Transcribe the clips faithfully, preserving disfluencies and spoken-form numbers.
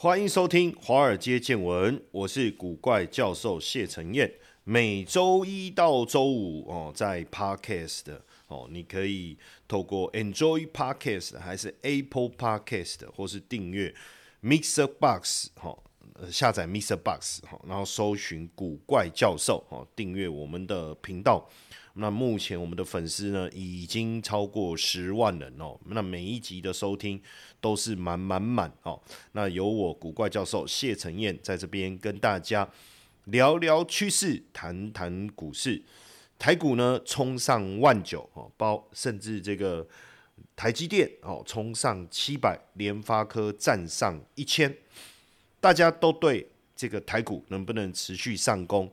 欢迎收听华尔街见闻，我是古怪教授谢承彦。每周一到周五、哦、在 Podcast 的、哦、你可以透过 Enjoy Podcast 还是 Apple Podcast 或是订阅 Mixerbox、哦呃、下载 Mixerbox、哦、然后搜寻古怪教授、哦、订阅我们的频道。那目前我们的粉丝呢已经超过十万人哦，那每一集的收听都是满满满哦。那由我古怪教授谢承彦在这边跟大家聊聊趋势，谈谈股市。台股呢冲上万九哦，包甚至这个台积电哦冲上七百，联发科站上一千，大家都对这个台股能不能持续上攻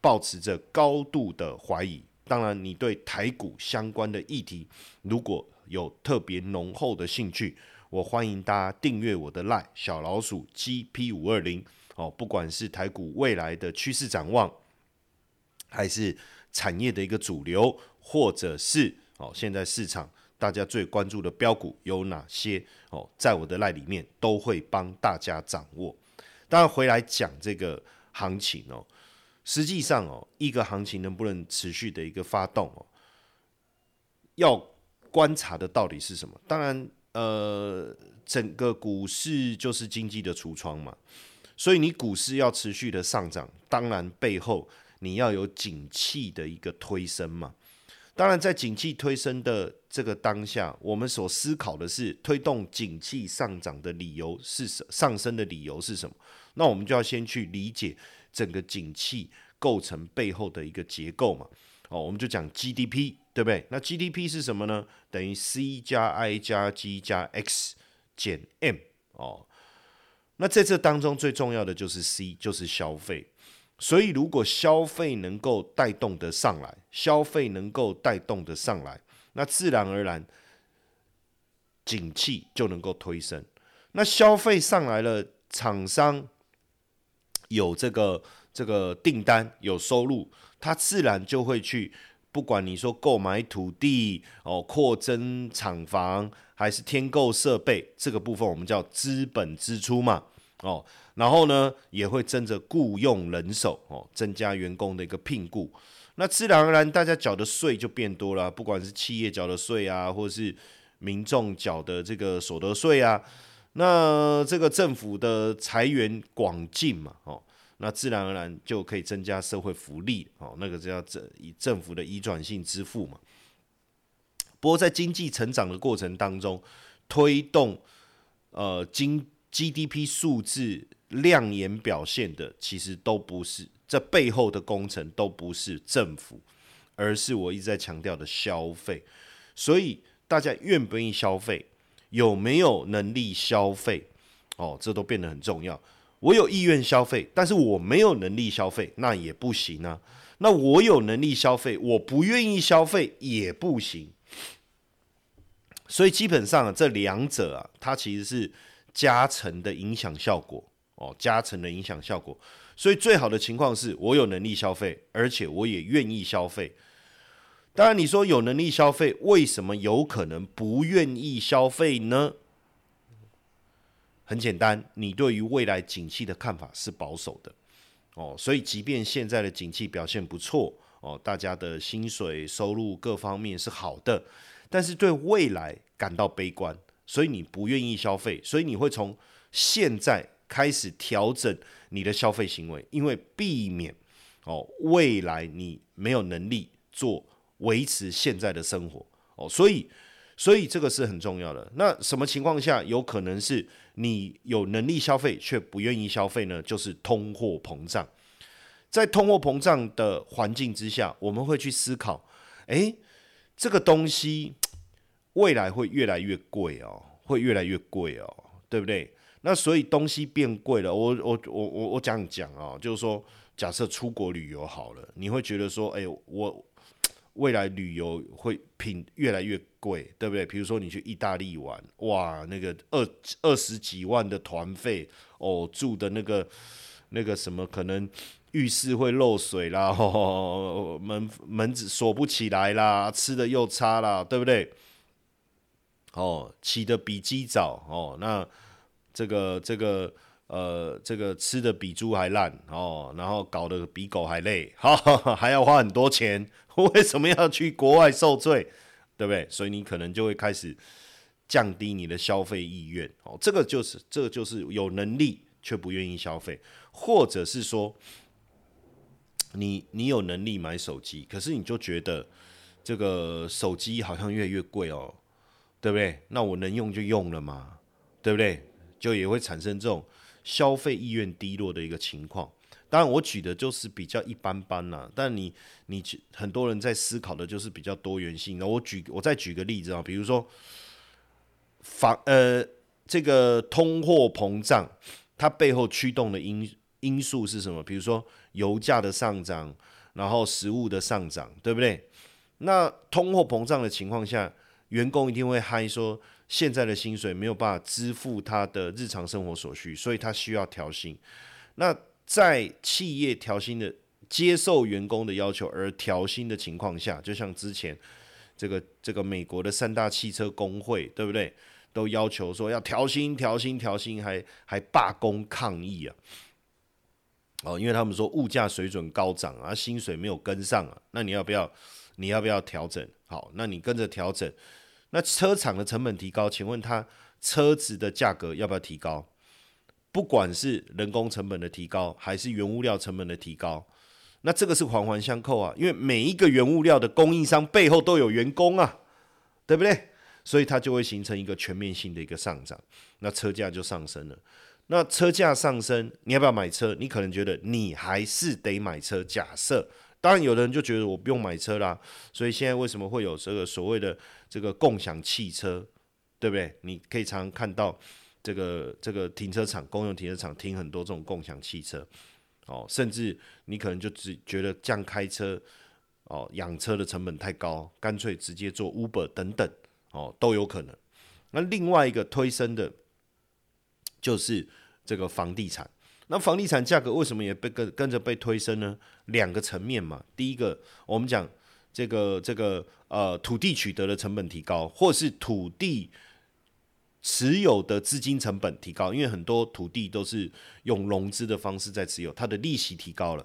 抱持着高度的怀疑。当然你对台股相关的议题如果有特别浓厚的兴趣，我欢迎大家订阅我的 LINE 小老鼠 G P 五二零、哦、不管是台股未来的趋势展望，还是产业的一个主流，或者是、哦、现在市场大家最关注的标股有哪些、哦、在我的 LINE 里面都会帮大家掌握。当然回来讲这个行情哦，实际上、哦、一个行情能不能持续的一个发动、哦、要观察的到底是什么？当然，呃，整个股市就是经济的橱窗嘛，所以你股市要持续的上涨，当然背后你要有景气的一个推升嘛。当然，在景气推升的这个当下，我们所思考的是推动景气上涨的理由是上升的理由是什么？那我们就要先去理解整个景气构成背后的一个结构嘛。哦，我们就讲 G D P， 对不对？那 G D P 是什么呢？等于 C 加 I 加 G 加 X 减 M 哦。那在这当中最重要的就是 C， 就是消费。所以如果消费能够带动的上来，消费能够带动的上来，那自然而然景气就能够推升。那消费上来了，厂商有这个这个订单有收入，它自然就会去，不管你说购买土地哦，扩增厂房，还是添购设备，这个部分我们叫资本支出嘛哦，然后呢也会增着雇用人手哦，增加员工的一个聘雇，那自然而然大家缴的税就变多了，不管是企业缴的税啊，或是民众缴的这个所得税啊。那这个政府的财源广进嘛、哦、那自然而然就可以增加社会福利、哦、那个叫政府的移转性支付嘛。不过在经济成长的过程当中，推动、呃、G D P 数字亮眼表现的，其实都不是，这背后的工程都不是政府，而是我一直在强调的消费。所以大家愿不愿意消费，有没有能力消费、哦、这都变得很重要。我有意愿消费，但是我没有能力消费，那也不行啊。那我有能力消费，我不愿意消费也不行。所以基本上、啊、这两者、啊、它其实是加成的影响效果、哦、加成的影响效果。所以最好的情况是我有能力消费，而且我也愿意消费。当然你说有能力消费，为什么有可能不愿意消费呢？很简单，你对于未来景气的看法是保守的、哦、所以即便现在的景气表现不错、哦、大家的薪水收入各方面是好的，但是对未来感到悲观，所以你不愿意消费，所以你会从现在开始调整你的消费行为，因为避免、哦、未来你没有能力做维持现在的生活、哦、所以所以这个是很重要的。那什么情况下有可能是你有能力消费却不愿意消费呢？就是通货膨胀。在通货膨胀的环境之下，我们会去思考，哎，这个东西未来会越来越贵哦，会越来越贵哦，对不对？那所以东西变贵了，我我我我我讲讲哦，就是说，假设出国旅游好了，你会觉得说，哎，我未来旅游会品越来越贵，对不对？比如说你去意大利玩，哇，那个二二十几万的团费哦，住的那个那个什么，可能浴室会漏水啦，哦、门门子锁不起来啦，吃的又差啦，对不对？哦，起的比鸡早哦，那这个这个呃，这个吃的比猪还烂哦，然后搞得比狗还累，好，还要花很多钱，为什么要去国外受罪？对不对？所以你可能就会开始降低你的消费意愿哦，这个就是这个就是有能力却不愿意消费，或者是说你你有能力买手机，可是你就觉得这个手机好像越来越贵哦，对不对？那我能用就用了嘛，对不对？就也会产生这种消费意愿低落的一个情况。当然我举的就是比较一般般啦、啊、但你你很多人在思考的就是比较多元性。我举我再举个例子啊，比如说房呃这个通货膨胀，它背后驱动的因因素是什么？比如说油价的上涨，然后食物的上涨，对不对？那通货膨胀的情况下，员工一定会嗨说现在的薪水没有办法支付他的日常生活所需，所以他需要调薪。那在企业调薪的接受员工的要求而调薪的情况下，就像之前这个这个美国的三大汽车工会，对不对？都要求说要调薪、调薪、调薪，还还罢工抗议啊！哦，因为他们说物价水准高涨啊，薪水没有跟上啊，那你要不要？你要不要调整？好，那你跟着调整。那车厂的成本提高，请问他车子的价格要不要提高？不管是人工成本的提高，还是原物料成本的提高，那这个是环环相扣啊，因为每一个原物料的供应商背后都有员工啊，对不对？所以它就会形成一个全面性的一个上涨，那车价就上升了。那车价上升，你要不要买车？你可能觉得你还是得买车，假设。当然，有的人就觉得我不用买车啦，所以现在为什么会有这个所谓的这个共享汽车，对不对？你可以常常看到这个这个停车场、公用停车场停很多这种共享汽车，哦，甚至你可能就只觉得这样开车，哦，养车的成本太高，干脆直接做 Uber 等等，哦，都有可能。那另外一个推升的，就是这个房地产。那房地产价格为什么也被跟跟着被推升呢？两个层面嘛。第一个，我们讲这个这个呃土地取得的成本提高，或是土地持有的资金成本提高，因为很多土地都是用融资的方式在持有，它的利息提高了。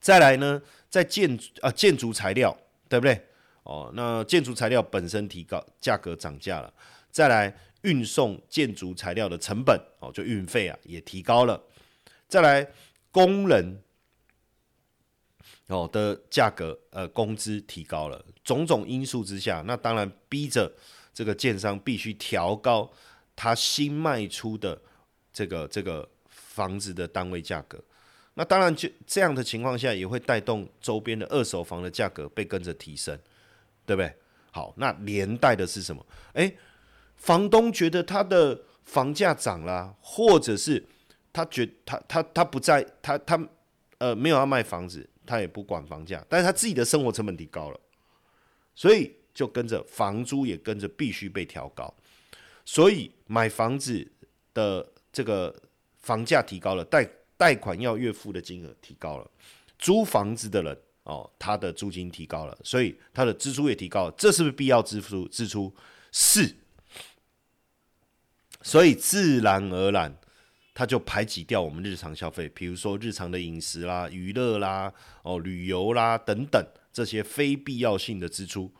再来呢，在建啊、呃、建筑材料，对不对？哦，那建筑材料本身提高，价格涨价了。再来，运送建筑材料的成本哦，就运费啊也提高了。再来，工人哦的价格呃工资提高了，种种因素之下，那当然逼着这个建商必须调高他新卖出的这个这个房子的单位价格。那当然就这样的情况下，也会带动周边的二手房的价格被跟着提升，对不对？好，那连带的是什么？哎。房东觉得他的房价涨啦、啊，或者是他觉得 他, 他, 他不在他他呃没有要卖房子，他也不管房价，但是他自己的生活成本提高了，所以就跟着房租也跟着必须被调高，所以买房子的这个房价提高了，贷贷款要月付的金额提高了，租房子的人哦，他的租金提高了，所以他的支出也提高了，这是不是必要支出？支出是。所以自然而然，它就排挤掉我们日常消费，比如说日常的饮食啦、娱乐啦、哦、旅游啦等等这些非必要性的支出。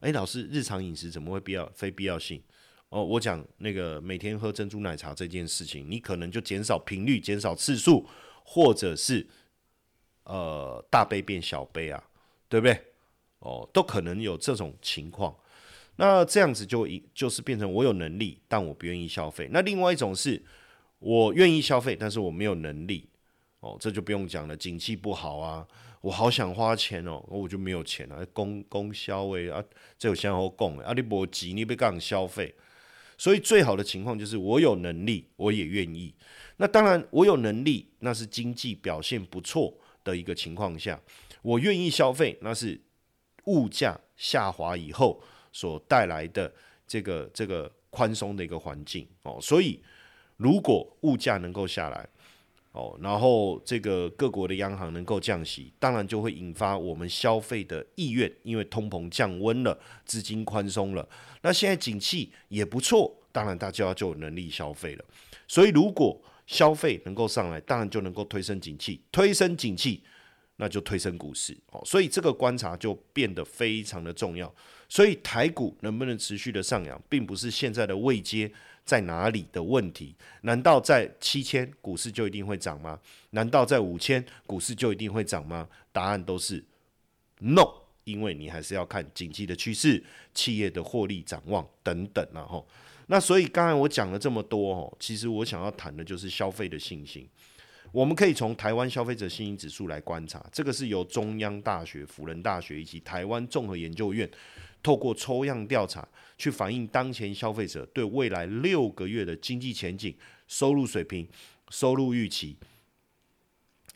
哎，老师，日常饮食怎么会必要非必要性？哦，我讲那个每天喝珍珠奶茶这件事情，你可能就减少频率、减少次数，或者是呃大杯变小杯啊，对不对？哦，都可能有这种情况。那这样子就就是变成我有能力，但我不愿意消费。那另外一种是，我愿意消费，但是我没有能力。哦，这就不用讲了，景气不好啊，我好想花钱哦，我就没有钱啊，供供消费啊，这有先后供啊，你没钱，你被干消费。所以最好的情况就是我有能力，我也愿意。那当然，我有能力，那是经济表现不错的一个情况下，我愿意消费，那是物价下滑以后。所带来的这个这个宽松的一个环境哦，所以如果物价能够下来哦，然后这个各国的央行能够降息，当然就会引发我们消费的意愿，因为通膨降温了，资金宽松了，那现在景气也不错，当然大家就有能力消费了。所以如果消费能够上来，当然就能够推升景气，推升景气那就推升股市。所以这个观察就变得非常的重要。所以台股能不能持续的上扬，并不是现在的位阶在哪里的问题。难道在七千股市就一定会涨吗？难道在五千股市就一定会涨吗？答案都是 no， 因为你还是要看景气的趋势、企业的获利展望等等、啊、那所以刚才我讲了这么多，其实我想要谈的就是消费的信心。我们可以从台湾消费者信心指数来观察，这个是由中央大学、辅仁大学以及台湾综合研究院透过抽样调查去反映当前消费者对未来六个月的经济前景、收入水平、收入预期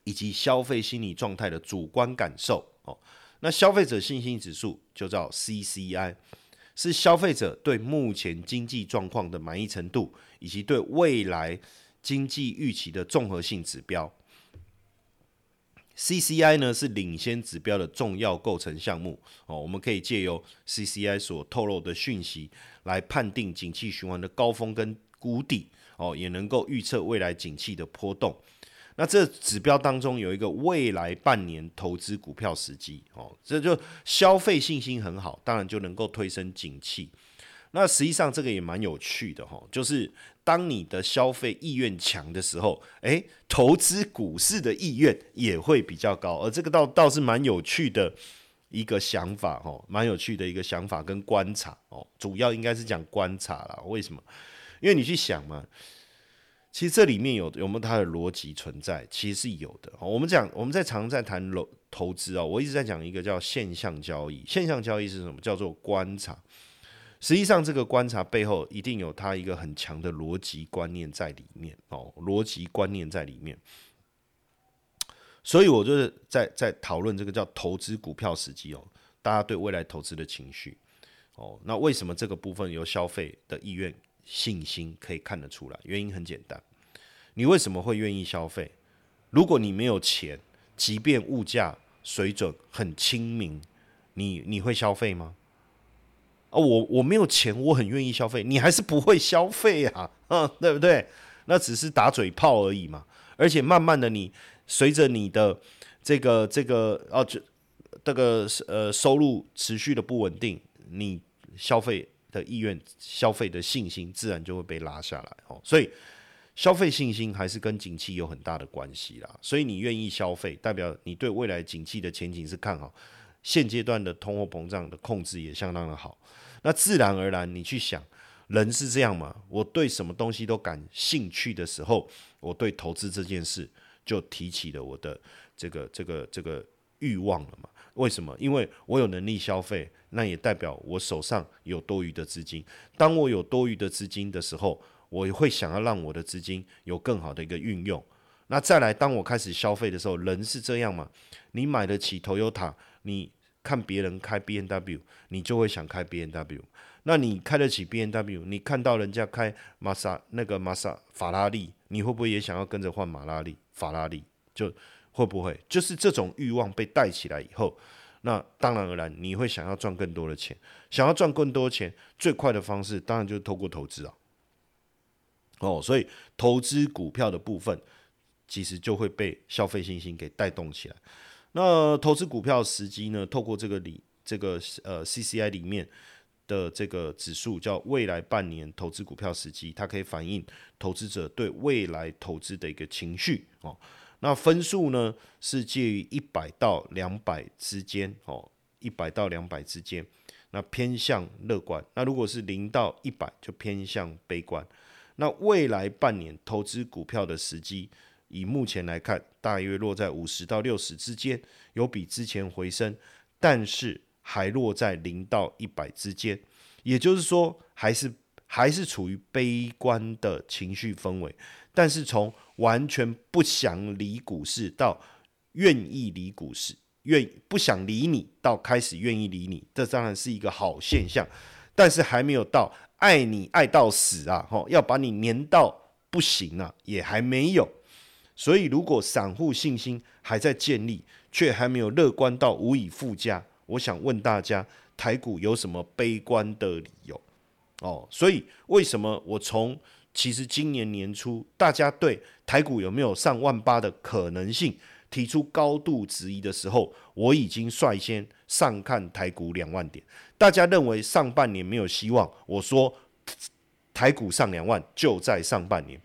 以及消费心理状态的主观感受。那消费者信心指数就叫 C C I， 是消费者对目前经济状况的满意程度以及对未来经济预期的综合性指标。 C C I 呢是领先指标的重要构成项目、哦、我们可以借由 C C I 所透露的讯息来判定景气循环的高峰跟谷底、哦、也能够预测未来景气的波动。那这指标当中有一个未来半年投资股票时机、哦、这就消费信心很好，当然就能够推升景气。那实际上这个也蛮有趣的，就是当你的消费意愿强的时候，诶，投资股市的意愿也会比较高，而这个 倒, 倒是蛮有趣的一个想法，蛮有趣的一个想法跟观察，主要应该是讲观察啦。为什么？因为你去想嘛，其实这里面 有, 有没有它的逻辑存在，其实是有的。我们讲，我们在常在谈投资，我一直在讲一个叫现象交易。现象交易是什么？叫做观察。实际上这个观察背后一定有它一个很强的逻辑观念在里面、哦、逻辑观念在里面。所以我就是 在, 在讨论这个叫投资股票时机、哦、大家对未来投资的情绪、哦、那为什么这个部分由消费的意愿信心可以看得出来？原因很简单，你为什么会愿意消费？如果你没有钱，即便物价水准很亲民， 你, 你会消费吗？哦、我, 我没有钱，我很愿意消费，你还是不会消费啊、嗯、对不对？那只是打嘴炮而已嘛。而且慢慢的你随着你的这个这个、啊、这个、呃、收入持续的不稳定，你消费的意愿、消费的信心自然就会被拉下来、哦、所以消费信心还是跟景气有很大的关系啦。所以你愿意消费，代表你对未来景气的前景是看好，现阶段的通货膨胀的控制也相当的好，那自然而然你去想，人是这样嘛，我对什么东西都感兴趣的时候，我对投资这件事就提起了我的这个这个这个欲望了嘛。为什么？因为我有能力消费，那也代表我手上有多余的资金。当我有多余的资金的时候，我也会想要让我的资金有更好的一个运用。那再来，当我开始消费的时候，人是这样嘛，你买得起 Toyota，你看别人开 B M W， 你就会想开 B M W。 那你开得起 B M W， 你看到人家开玛莎那个玛莎法拉利，你会不会也想要跟着换马拉利法拉利？就会不会就是这种欲望被带起来以后，那当然而然你会想要赚更多的钱。想要赚更多的钱，最快的方式当然就是透过投资啊。哦，所以投资股票的部分其实就会被消费信心给带动起来。那投资股票时机呢？透过这个里这个呃 C C I 里面的这个指数叫未来半年投资股票时机，它可以反映投资者对未来投资的一个情绪、哦、那分数呢是介于一百到两百之间哦，一百到两百之间，那偏向乐观。那如果是零到一百就偏向悲观。那未来半年投资股票的时机，以目前来看，大约落在五十到六十之间，有比之前回升，但是还落在零到一百之间，也就是说还是还是处于悲观的情绪氛围。但是从完全不想理股市到愿意理股市，愿不想理你到开始愿意理你，这当然是一个好现象，但是还没有到爱你爱到死啊，要把你黏到不行啊，也还没有。所以如果散户信心还在建立，却还没有乐观到无以复加，我想问大家，台股有什么悲观的理由？哦，所以为什么我从其实今年年初大家对台股有没有上万八的可能性提出高度质疑的时候，我已经率先上看台股两万点。大家认为上半年没有希望，我说台股上两万就在上半年。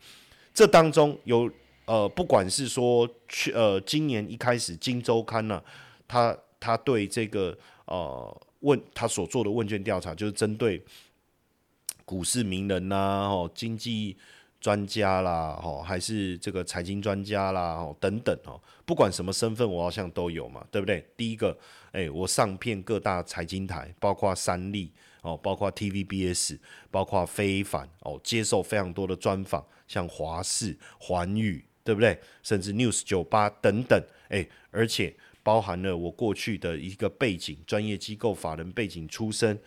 这当中有呃，不管是说呃今年一开始《金周刊》呢、啊，他他对这个呃问他所做的问卷调查，就是针对股市名人啦、啊、哦经济专家啦，哦还是这个财经专家啦，哦等等哦，不管什么身份，我好像都有嘛，对不对？第一个，哎，我上遍各大财经台，包括三立哦，包括 T V B S， 包括非凡哦，接受非常多的专访，像华视、环宇，对不对？甚至 news 九十八 等等，哎，而且包含了我过去的一个背景，专业机构法人背景出身。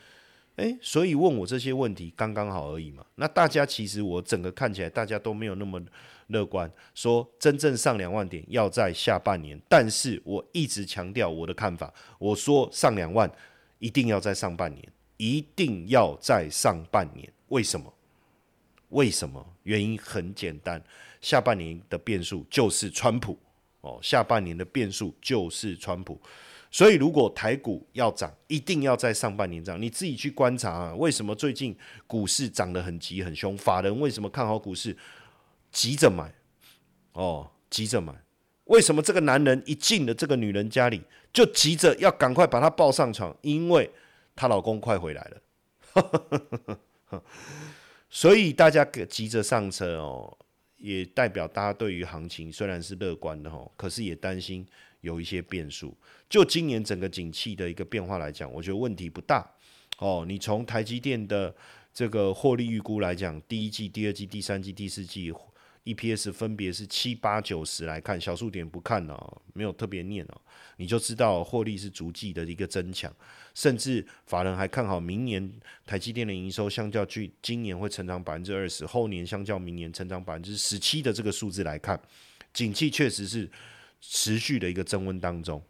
诶，所以问我这些问题刚刚好而已嘛。那大家其实我整个看起来大家都没有那么乐观，说真正上两万点要在下半年。但是我一直强调我的看法，我说上两万一定要在上半年，一定要在上半年。为什么？为什么？原因很简单，下半年的变数就是川普哦，下半年的变数就是川普。所以如果台股要涨，一定要在上半年涨。你自己去观察啊，为什么最近股市涨得很急很凶？法人为什么看好股市？急着买，哦，急着买。为什么这个男人一进了这个女人家里，就急着要赶快把她抱上床？因为她老公快回来了。所以大家急着上车哦，也代表大家对于行情虽然是乐观的哦，可是也担心有一些变数。就今年整个景气的一个变化来讲，我觉得问题不大哦。你从台积电的这个获利预估来讲，第一季、第二季、第三季、第四季 E P S 分别是七、八、九、十来看，小数点不看哦，没有特别念哦，你就知道获利是逐季的一个增强。甚至法人还看好明年台积电的营收相较去今年会成长 百分之二十， 后年相较明年成长 百分之十七 的这个数字来看，景气确实是持续的一个增温当中。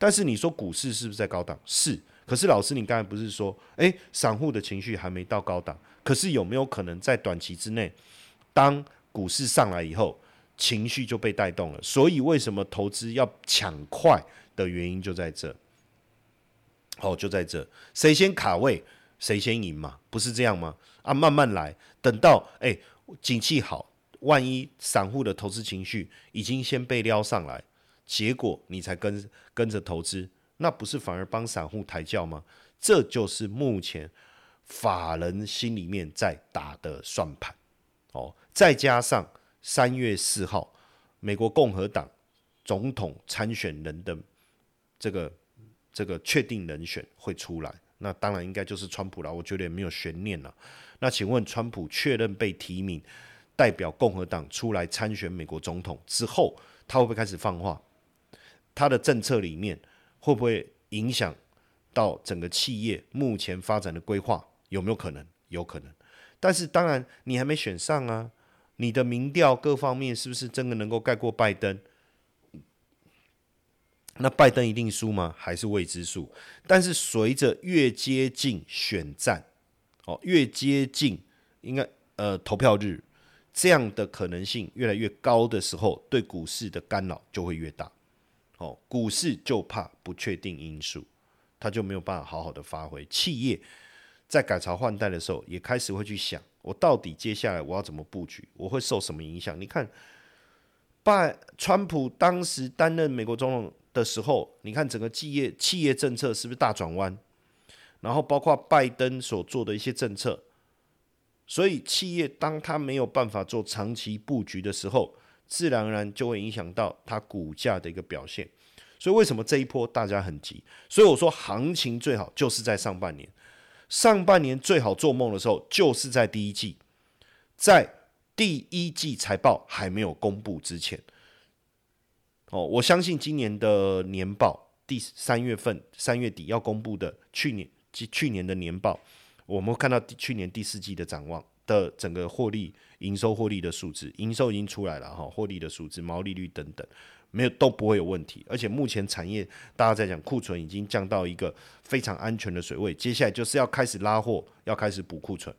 但是你说股市是不是在高档？是。可是老师你刚才不是说诶散户的情绪还没到高档？可是有没有可能在短期之内，当股市上来以后，情绪就被带动了？所以为什么投资要抢快的原因就在这哦，就在这，谁先卡位谁先赢嘛，不是这样吗？啊，慢慢来，等到诶景气好，万一散户的投资情绪已经先被撩上来，结果你才跟跟着投资，那不是反而帮散户抬轿吗？这就是目前法人心里面在打的算盘哦。再加上三月四号美国共和党总统参选人的这个这个确定人选会出来，那当然应该就是川普了，我觉得也没有悬念了。那请问川普确认被提名，代表共和党出来参选美国总统之后，他会不会开始放话？他的政策里面会不会影响到整个企业目前发展的规划？有没有可能？有可能。但是当然你还没选上啊，你的民调各方面是不是真的能够盖过拜登？那拜登一定输吗？还是未知数。但是随着越接近选战、哦、越接近应该、呃、投票日，这样的可能性越来越高的时候，对股市的干扰就会越大、哦、股市就怕不确定因素，它就没有办法好好的发挥。企业在改朝换代的时候也开始会去想，我到底接下来我要怎么布局，我会受什么影响。你看拜川普当时担任美国总统的时候，你看整个企业企业政策是不是大转弯，然后包括拜登所做的一些政策。所以企业当它没有办法做长期布局的时候，自然而然就会影响到它股价的一个表现。所以为什么这一波大家很急？所以我说行情最好就是在上半年，上半年最好做梦的时候就是在第一季，在第一季财报还没有公布之前、哦、我相信今年的年报第三月份三月底要公布的去年去年的年报，我们看到去年第四季的展望的整个获利、营收、获利的数字，营收已经出来了，获利的数字、毛利率等等，没有都不会有问题。而且目前产业大家在讲库存已经降到一个非常安全的水位，接下来就是要开始拉货，要开始补库存。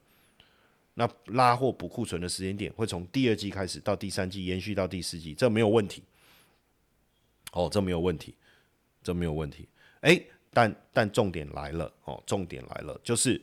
那拉货补库存的时间点会从第二季开始到第三季延续到第四季，这没有问题哦，这没有问题，这没有问题。诶，但但重点来了哦，重点来了，就是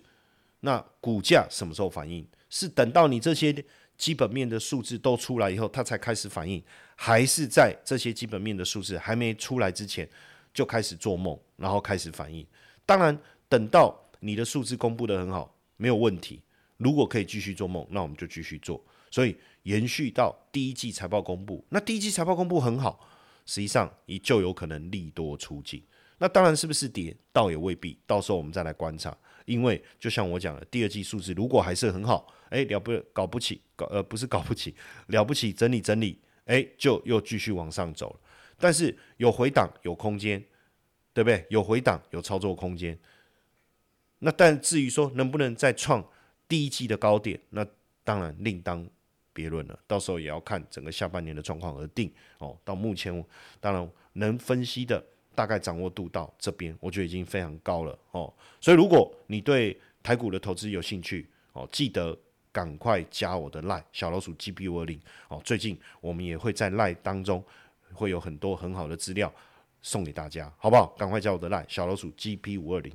那股价什么时候反应？是等到你这些基本面的数字都出来以后它才开始反应，还是在这些基本面的数字还没出来之前就开始做梦然后开始反应？当然等到你的数字公布得很好没有问题，如果可以继续做梦那我们就继续做，所以延续到第一季财报公布。那第一季财报公布很好，实际上也就有可能利多出尽。那当然是不是跌倒也未必，到时候我们再来观察，因为就像我讲的，第二季数字如果还是很好，哎，了不搞不起搞呃不是搞不起了不起整理整理，哎，就又继续往上走了。但是有回档有空间，对不对？有回档有操作空间。那但至于说能不能再创第一季的高点，那当然另当别论了，到时候也要看整个下半年的状况而定哦。到目前当然能分析的大概掌握度到这边，我觉得已经非常高了哦。所以如果你对台股的投资有兴趣哦，记得赶快加我的 LINE 小老鼠 G P 五二零哦。最近我们也会在 LINE 当中会有很多很好的资料送给大家，好不好？赶快加我的 LINE 小老鼠 G P 五二零。